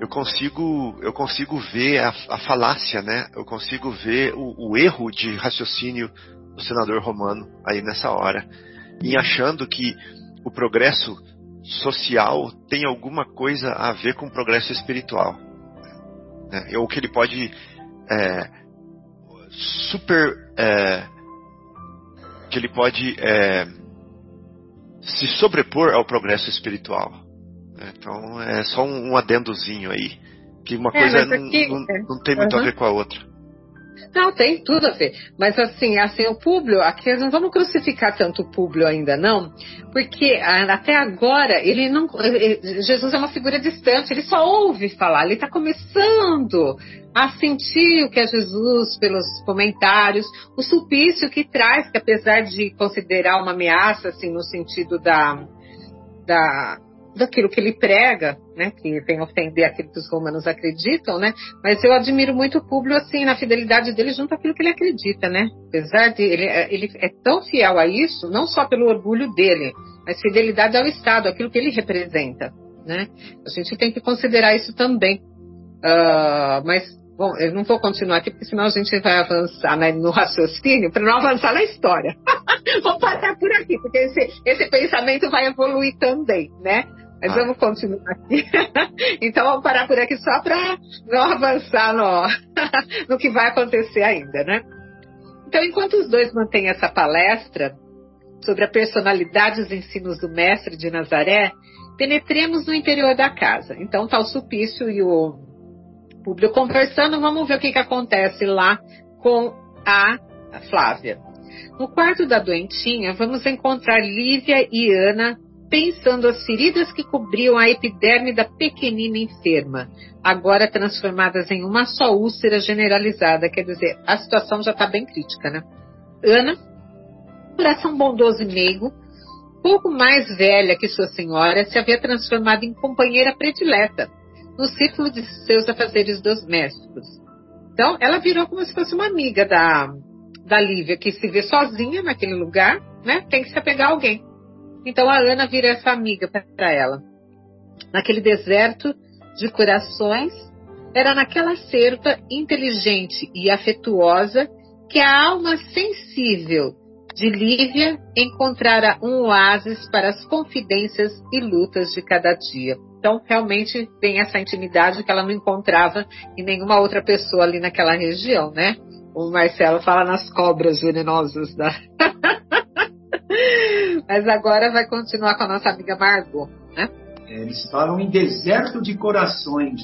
eu consigo ver a falácia, né? Eu consigo ver o erro de raciocínio do senador romano aí nessa hora, em achando que o progresso social tem alguma coisa a ver com o progresso espiritual, né? Ou que ele pode se sobrepor ao progresso espiritual. Então é só um adendozinho aí, que uma coisa não tem muito a ver com a outra. Não, tem tudo a ver. Mas assim o Públio, aqui não vamos crucificar tanto o Públio ainda não, porque até agora ele não. Jesus é uma figura distante, ele só ouve falar, ele está começando a sentir o que é Jesus pelos comentários. O Sulpício que traz, que apesar de considerar uma ameaça, assim, no sentido daquilo que ele prega, né, que vem ofender aquilo que os romanos acreditam, né, mas eu admiro muito o Públio, assim, na fidelidade dele junto àquilo que ele acredita, né, apesar de ele é tão fiel a isso, não só pelo orgulho dele, mas fidelidade ao Estado, aquilo que ele representa, né, a gente tem que considerar isso também, mas, bom, eu não vou continuar aqui, porque senão a gente vai avançar no raciocínio, para não avançar na história. Vou parar por aqui, porque esse pensamento vai evoluir também, né? Mas vamos continuar aqui. Então vamos parar por aqui só para não avançar no que vai acontecer ainda, né? Então, enquanto os dois mantêm essa palestra sobre a personalidade e os ensinos do mestre de Nazaré, penetremos no interior da casa. Então está o Sulpício e o Públio conversando, vamos ver o que acontece lá com a Flávia. No quarto da doentinha, vamos encontrar Lívia e Ana pensando as feridas que cobriam a epiderme da pequenina enferma, agora transformadas em uma só úlcera generalizada. Quer dizer, a situação já está bem crítica, né? Ana, coração bondoso e meigo, pouco mais velha que sua senhora, se havia transformado em companheira predileta no círculo de seus afazeres domésticos. Então, ela virou como se fosse uma amiga da Lívia, que se vê sozinha naquele lugar, né? Tem que se apegar a alguém. Então a Ana vira essa amiga para ela. Naquele deserto de corações, era naquela serva inteligente e afetuosa que a alma sensível de Lívia encontrara um oásis para as confidências e lutas de cada dia. Então realmente tem essa intimidade que ela não encontrava em nenhuma outra pessoa ali naquela região, né? O Marcelo fala nas cobras venenosas. Mas agora vai continuar com a nossa amiga Margot, né? Eles falam em deserto de corações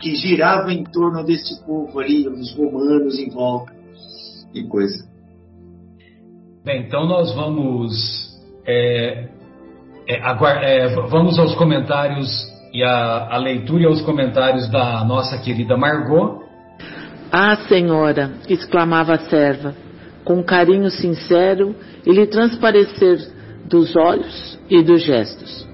que girava em torno desse povo ali, os romanos em volta, que coisa. Bem, então nós vamos, vamos aos comentários e à leitura e aos comentários da nossa querida Margot. Ah, senhora, exclamava a serva, com carinho sincero e lhe transparecer dos olhos e dos gestos.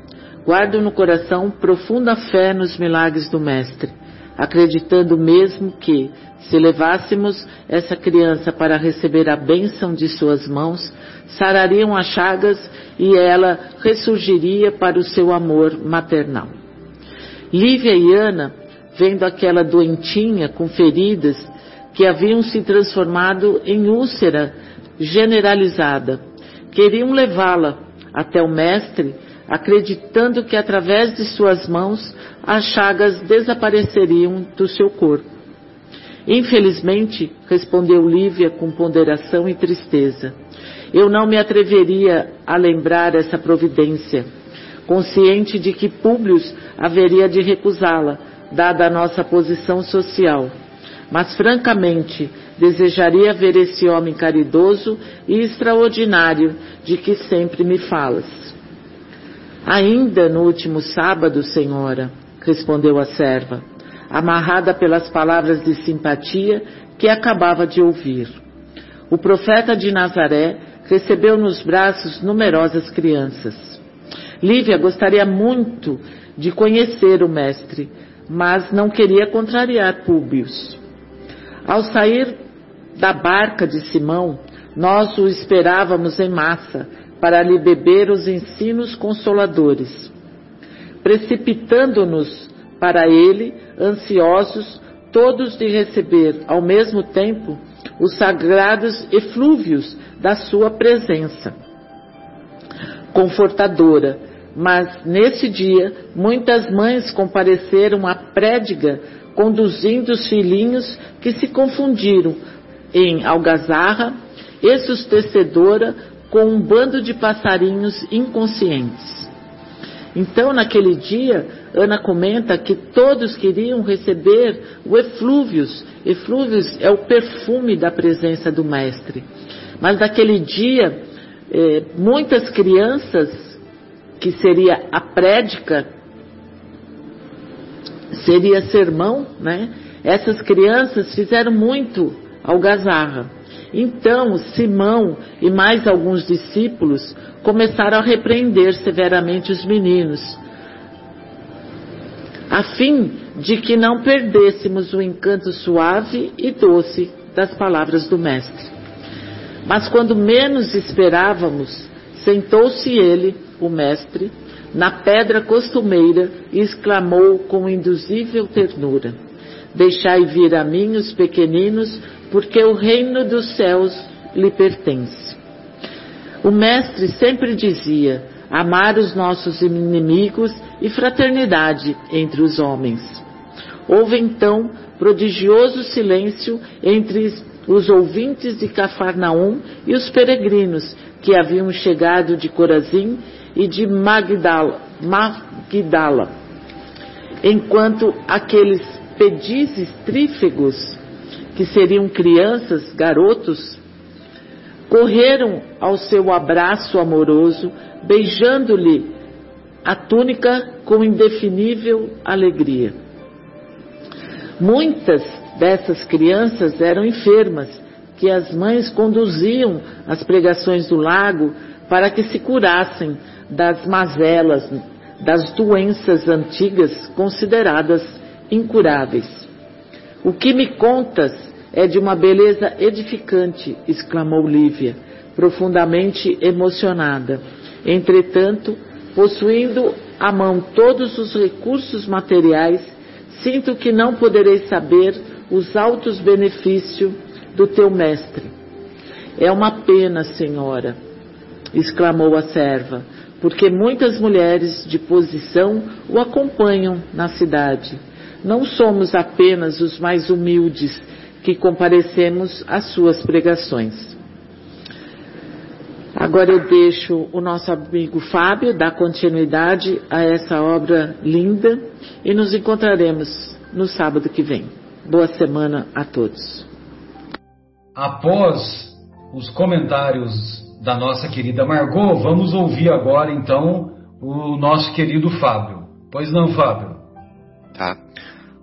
Guardo no coração profunda fé nos milagres do Mestre, acreditando mesmo que, se levássemos essa criança para receber a bênção de suas mãos, sarariam as chagas e ela ressurgiria para o seu amor maternal. Lívia e Ana, vendo aquela doentinha com feridas que haviam se transformado em úlcera generalizada, queriam levá-la até o Mestre, acreditando que através de suas mãos as chagas desapareceriam do seu corpo. Infelizmente, respondeu Lívia com ponderação e tristeza, eu não me atreveria a lembrar essa providência, consciente de que Públio haveria de recusá-la, dada a nossa posição social. Mas, francamente, desejaria ver esse homem caridoso e extraordinário de que sempre me falas. Ainda no último sábado, senhora, respondeu a serva, amarrada pelas palavras de simpatia que acabava de ouvir. O profeta de Nazaré recebeu nos braços numerosas crianças. Lívia gostaria muito de conhecer o Mestre, mas não queria contrariar Públio. Ao sair da barca de Simão, nós o esperávamos em massa para lhe beber os ensinos consoladores. Precipitando-nos para ele, ansiosos, todos de receber ao mesmo tempo os sagrados eflúvios da sua presença confortadora. Mas nesse dia, muitas mães compareceram à prédica conduzindo os filhinhos que se confundiram em algazarra ensustecedora com um bando de passarinhos inconscientes. Então, naquele dia, Ana comenta que todos queriam receber o eflúvios. Eflúvios é o perfume da presença do Mestre. Mas naquele dia, muitas crianças, que seria a prédica, seria sermão, né? Essas crianças fizeram muito algazarra. Então Simão e mais alguns discípulos começaram a repreender severamente os meninos, a fim de que não perdêssemos o encanto suave e doce das palavras do Mestre. Mas quando menos esperávamos, sentou-se ele, o Mestre, na pedra costumeira e exclamou com induzível ternura, deixai vir a mim os pequeninos, porque o reino dos céus lhe pertence. O Mestre sempre dizia, amar os nossos inimigos e fraternidade entre os homens. Houve então prodigioso silêncio entre os ouvintes de Cafarnaum e os peregrinos que haviam chegado de Corazim e de Magdala, enquanto aqueles pedizes trífegos, que seriam crianças, garotos, correram ao seu abraço amoroso, beijando-lhe a túnica com indefinível alegria. Muitas dessas crianças eram enfermas, que as mães conduziam às pregações do lago para que se curassem das mazelas, das doenças antigas consideradas incuráveis. O que me contas é de uma beleza edificante, exclamou Lívia, profundamente emocionada. Entretanto, possuindo à mão todos os recursos materiais, sinto que não poderei saber os altos benefícios do teu Mestre. É uma pena, senhora, exclamou a serva, porque muitas mulheres de posição o acompanham na cidade. Não somos apenas os mais humildes que comparecemos às suas pregações. Agora eu deixo o nosso amigo Fábio dar continuidade a essa obra linda e nos encontraremos no sábado que vem. Boa semana a todos. Após os comentários da nossa querida Margot, vamos ouvir agora então o nosso querido Fábio. Pois não, Fábio? Tá.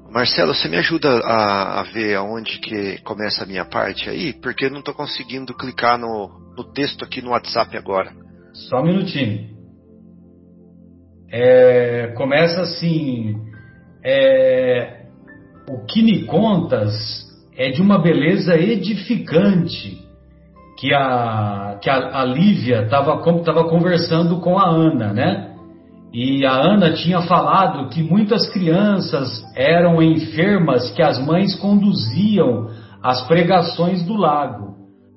Marcelo, você me ajuda a ver aonde que começa a minha parte aí? Porque eu não estou conseguindo clicar no texto aqui no WhatsApp agora. Só um minutinho. Começa assim... o que me contas é de uma beleza edificante que a Lívia estava conversando com a Ana, né? E a Ana tinha falado que muitas crianças eram enfermas que as mães conduziam às pregações do lago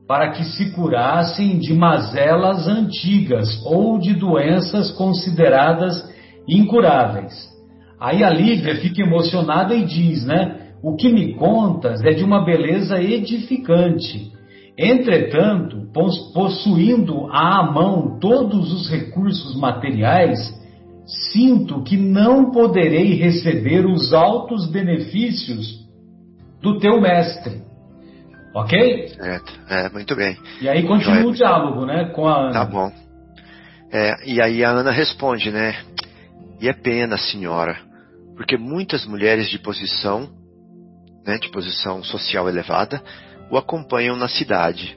para que se curassem de mazelas antigas ou de doenças consideradas incuráveis. Aí a Lívia fica emocionada e diz, né? O que me contas é de uma beleza edificante. Entretanto, possuindo à mão todos os recursos materiais, sinto que não poderei receber os altos benefícios do teu mestre. Ok? Muito bem. E aí continua o diálogo, né, com a Ana. Tá bom. E aí a Ana responde, né? E é pena, senhora, porque muitas mulheres de posição, né, de posição social elevada, o acompanham na cidade.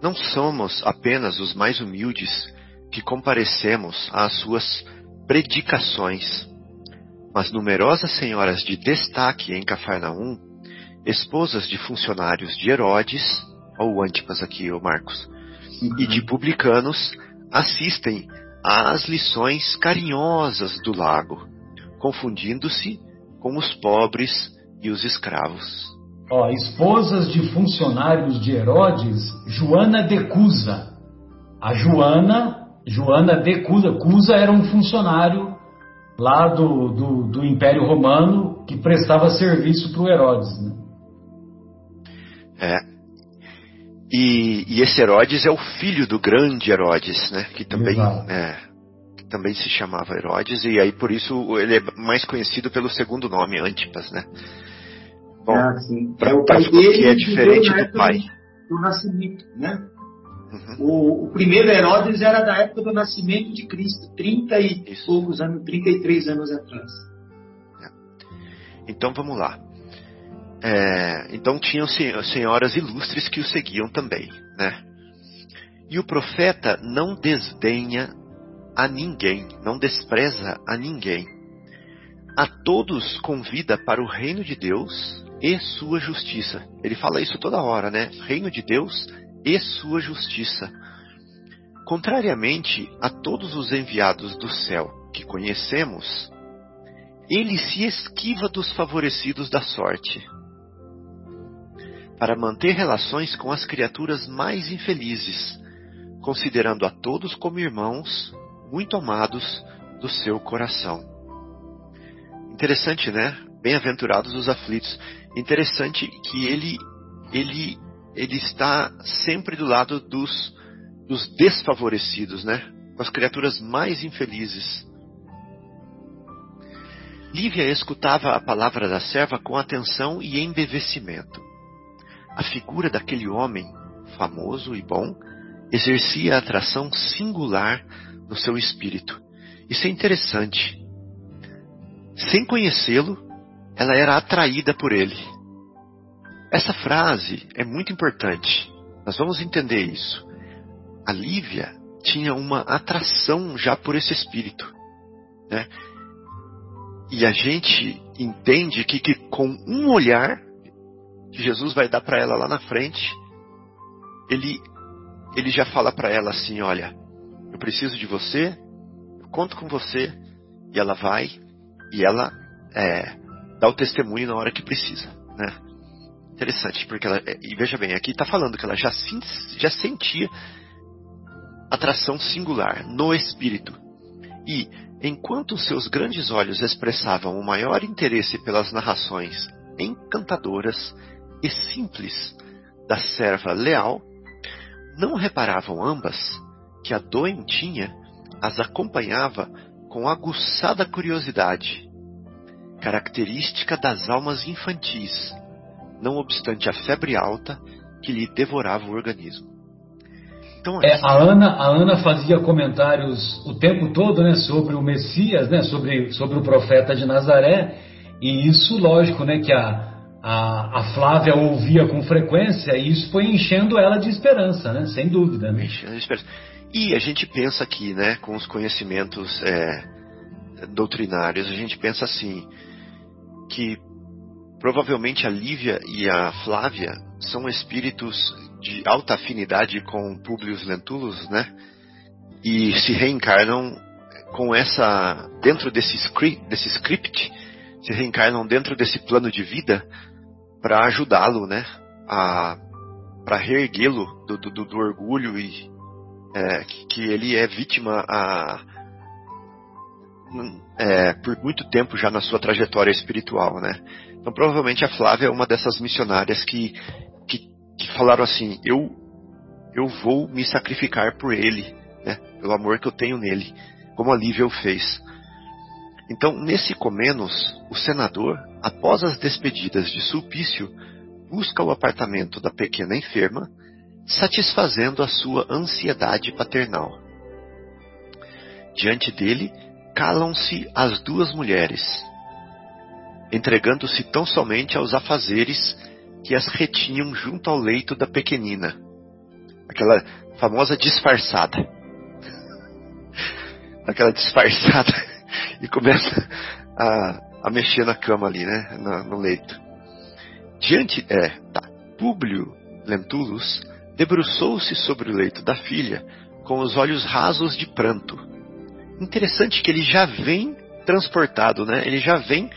Não somos apenas os mais humildes que comparecemos às suas predicações, mas numerosas senhoras de destaque em Cafarnaum, esposas de funcionários de Herodes, ou Antipas aqui, ou Marcos, e de publicanos, assistem às lições carinhosas do lago, confundindo-se com os pobres e os escravos. Esposas de funcionários de Herodes, Joana de Cusa. A Joana de Cusa. Cusa era um funcionário lá do Império Romano que prestava serviço para o Herodes, né? E esse Herodes é o filho do grande Herodes, né? Que também se chamava Herodes, e aí por isso ele é mais conhecido pelo segundo nome, Antipas, né? Bom, porque é diferente do pai. Do nascimento, né? O primeiro Herodes era da época do nascimento de Cristo, 33 anos atrás. Então vamos lá. Então tinham senhoras ilustres que o seguiam também, né? E o profeta não desdenha a ninguém, não despreza a ninguém. A todos convida para o reino de Deus e sua justiça. Ele fala isso toda hora, né? Reino de Deus e sua justiça. Contrariamente a todos os enviados do céu que conhecemos, ele se esquiva dos favorecidos da sorte, para manter relações com as criaturas mais infelizes, considerando a todos como irmãos muito amados do seu coração. Interessante, né? Bem-aventurados os aflitos. Interessante que ele está sempre do lado dos desfavorecidos, né? Com as criaturas mais infelizes. Lívia escutava a palavra da serva com atenção e embevecimento. A figura daquele homem, famoso e bom, exercia atração singular no seu espírito. Isso é interessante. Sem conhecê-lo, ela era atraída por ele. Essa frase é muito importante. Nós vamos entender isso. A Lívia tinha uma atração já por esse espírito, né? E a gente entende que com um olhar que Jesus vai dar para ela lá na frente, ele já fala para ela assim: olha, eu preciso de você, eu conto com você. E ela vai e ela dá o testemunho na hora que precisa, né? Interessante, porque ela, e veja bem, aqui está falando que ela já sentia atração singular no espírito. E, enquanto seus grandes olhos expressavam o maior interesse pelas narrações encantadoras e simples da serva leal, não reparavam ambas que a doentinha as acompanhava com aguçada curiosidade, característica das almas infantis, não obstante a febre alta que lhe devorava o organismo. Então, a Ana fazia comentários o tempo todo, né, sobre o Messias, né, sobre o profeta de Nazaré, e isso, lógico, né, que a Flávia ouvia com frequência, e isso foi enchendo ela de esperança, né, sem dúvida. Né? Enchendo de esperança. E a gente pensa aqui, né, com os conhecimentos doutrinários, a gente pensa assim, que provavelmente a Lívia e a Flávia são espíritos de alta afinidade com Públio Lentulus, né? E se reencarnam com essa, dentro desse script, se reencarnam dentro desse plano de vida para ajudá-lo, né? Para reerguê-lo do orgulho e que ele é vítima por muito tempo já na sua trajetória espiritual, né? Então provavelmente a Flávia é uma dessas missionárias que falaram assim, eu vou me sacrificar por ele, né, pelo amor que eu tenho nele, como a Lívia o fez. Então, nesse Comenos, o senador, após as despedidas de Sulpício, busca o apartamento da pequena enferma, satisfazendo a sua ansiedade paternal. Diante dele, calam-se as duas mulheres, entregando-se tão somente aos afazeres que as retinham junto ao leito da pequenina, aquela famosa disfarçada, e começa a mexer na cama ali, né, no leito. Públio Lentulus debruçou-se sobre o leito da filha com os olhos rasos de pranto. Interessante que ele já vem transportado, né, ele já vem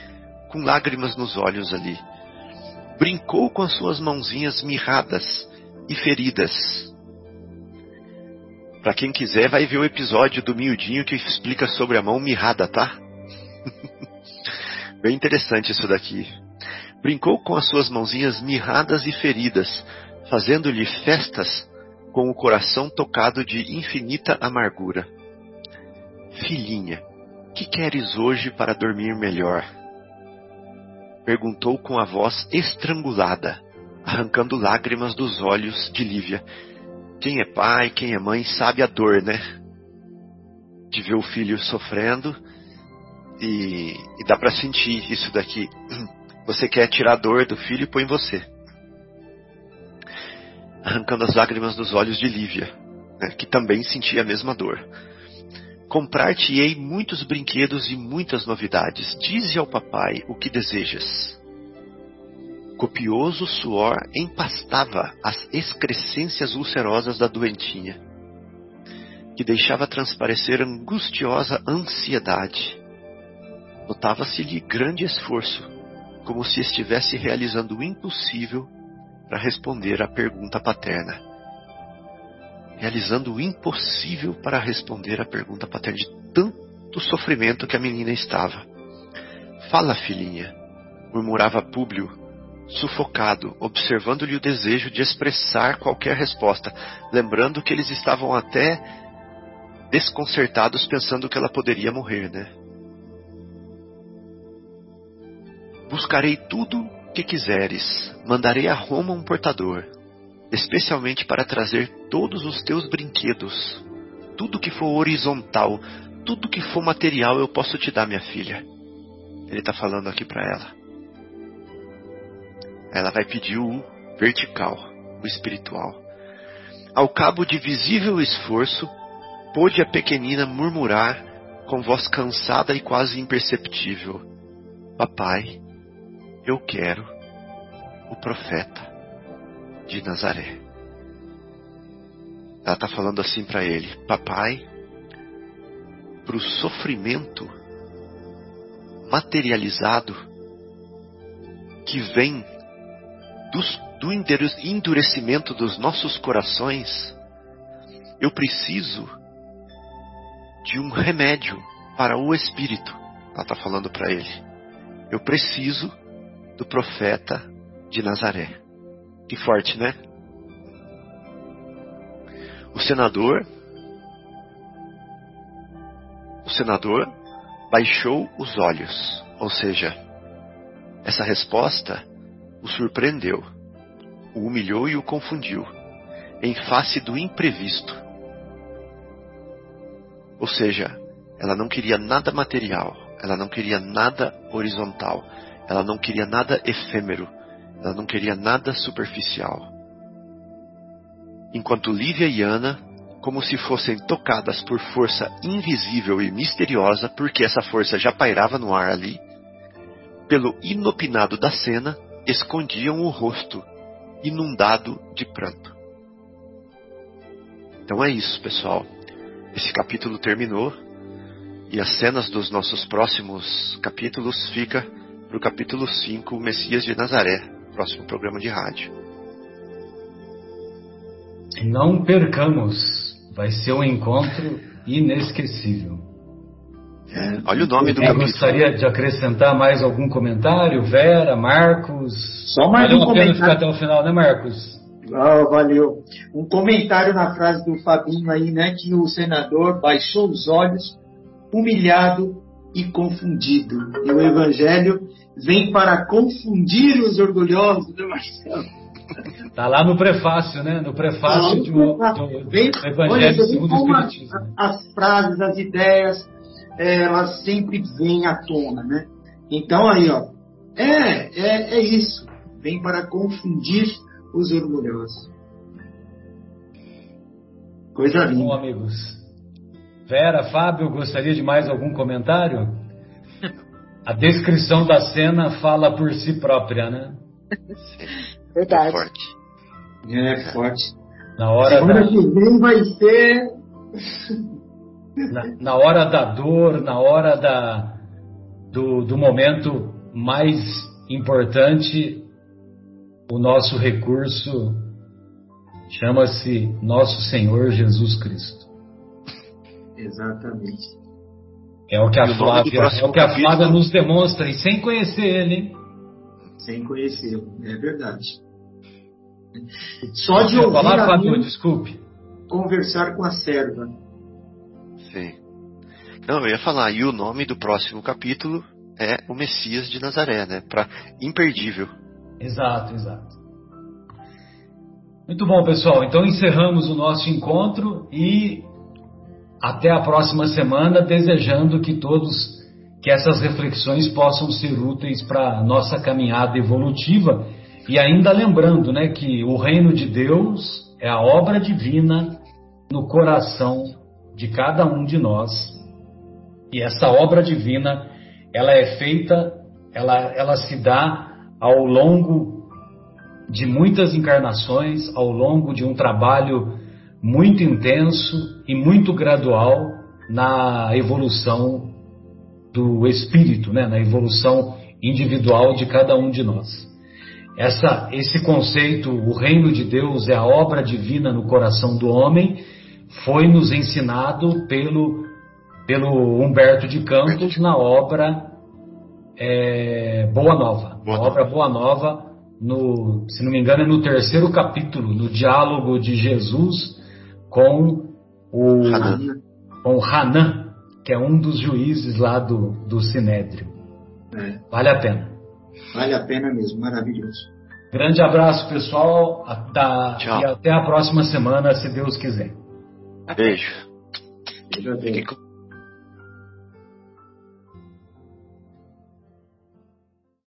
com lágrimas nos olhos ali. Brincou com as suas mãozinhas mirradas e feridas. Pra quem quiser, vai ver o episódio do miudinho que explica sobre a mão mirrada, tá? Bem interessante isso daqui. Brincou com as suas mãozinhas mirradas e feridas, fazendo-lhe festas com o coração tocado de infinita amargura. Filhinha, que queres hoje para dormir melhor? Perguntou com a voz estrangulada, arrancando lágrimas dos olhos de Lívia. Quem é pai, quem é mãe, sabe a dor, né? De ver o filho sofrendo, e dá pra sentir isso daqui. Você quer tirar a dor do filho, põe você. Arrancando as lágrimas dos olhos de Lívia, né, que também sentia a mesma dor. Comprar-te-ei muitos brinquedos e muitas novidades. Dize ao papai o que desejas. Copioso suor empastava as excrescências ulcerosas da doentinha, que deixava transparecer angustiosa ansiedade. Notava-se-lhe grande esforço, como se estivesse realizando o impossível para responder à pergunta paterna. De tanto sofrimento que a menina estava. Fala, filhinha, murmurava Públio, sufocado, observando-lhe o desejo de expressar qualquer resposta, lembrando que eles estavam até desconcertados, pensando que ela poderia morrer, né? Buscarei tudo que quiseres, mandarei a Roma um portador, especialmente para trazer todos os teus brinquedos. Tudo que for horizontal, tudo que for material, eu posso te dar, minha filha. Ele está falando aqui para ela. Ela vai pedir o vertical, o espiritual. Ao cabo de visível esforço, pôde a pequenina murmurar com voz cansada e quase imperceptível: papai, eu quero o profeta de Nazaré. Ela está falando assim para ele: papai, para o sofrimento materializado que vem do endurecimento dos nossos corações, eu preciso de um remédio para o espírito. Ela está falando para ele: eu preciso do profeta de Nazaré. Que forte, né? O senador baixou os olhos, ou seja, essa resposta o surpreendeu, o humilhou e o confundiu, em face do imprevisto. Ou seja, ela não queria nada material, ela não queria nada horizontal, ela não queria nada efêmero, ela não queria nada superficial. Enquanto Lívia e Ana, como se fossem tocadas por força invisível e misteriosa, porque essa força já pairava no ar ali, pelo inopinado da cena, escondiam o rosto, inundado de pranto. Então é isso, pessoal. Esse capítulo terminou e as cenas dos nossos próximos capítulos fica para o capítulo 5, o Messias de Nazaré, próximo programa de rádio. Não percamos, vai ser um encontro inesquecível. Olha o nome do capítulo. Gostaria de acrescentar mais algum comentário, Vera, Marcos? Só mais um comentário. Ficar até o final, né, Marcos? Oh, valeu. Um comentário na frase do Fabinho aí, né? Que o senador baixou os olhos, humilhado e confundido. E o Evangelho vem para confundir os orgulhosos, né, Marcelo? Tá lá no prefácio, né? No prefácio do Evangelho segundo o Espiritismo. As frases, as ideias, elas sempre vêm à tona, né? Então aí, ó, é isso. Vem para confundir os orgulhosos. Coisa linda. Bom, amigos. Vera, Fábio, gostaria de mais algum comentário? A descrição da cena fala por si própria, né? Verdade. É forte. Na hora que vem vai ser... na hora da dor, na hora do momento mais importante... O nosso recurso chama-se Nosso Senhor Jesus Cristo. Exatamente. É o que a Flávia nos demonstra, e sem conhecer ele, hein? Sem conhecê-lo, é verdade. Só de ouvir a mim, desculpe. Conversar com a serva. Sim. Não, eu ia falar, e o nome do próximo capítulo é o Messias de Nazaré, né? Imperdível. Exato. Muito bom, pessoal. Então encerramos o nosso encontro e até a próxima semana, desejando que essas reflexões possam ser úteis para a nossa caminhada evolutiva. E ainda lembrando, né, que o reino de Deus é a obra divina no coração de cada um de nós. E essa obra divina, ela é feita, ela se dá ao longo de muitas encarnações, ao longo de um trabalho muito intenso e muito gradual na evolução do espírito, né? Na evolução individual de cada um de nós. Esse conceito, o reino de Deus é a obra divina no coração do homem, foi nos ensinado pelo Humberto de Campos na obra... Boa Nova. A obra Boa Nova, se não me engano, é no 3º capítulo, no diálogo de Jesus com Hanan, que é um dos juízes lá do Sinédrio. Vale a pena. Vale a pena mesmo, maravilhoso. Grande abraço, pessoal. Tchau. E até a próxima semana, se Deus quiser. Beijo. Fiquem com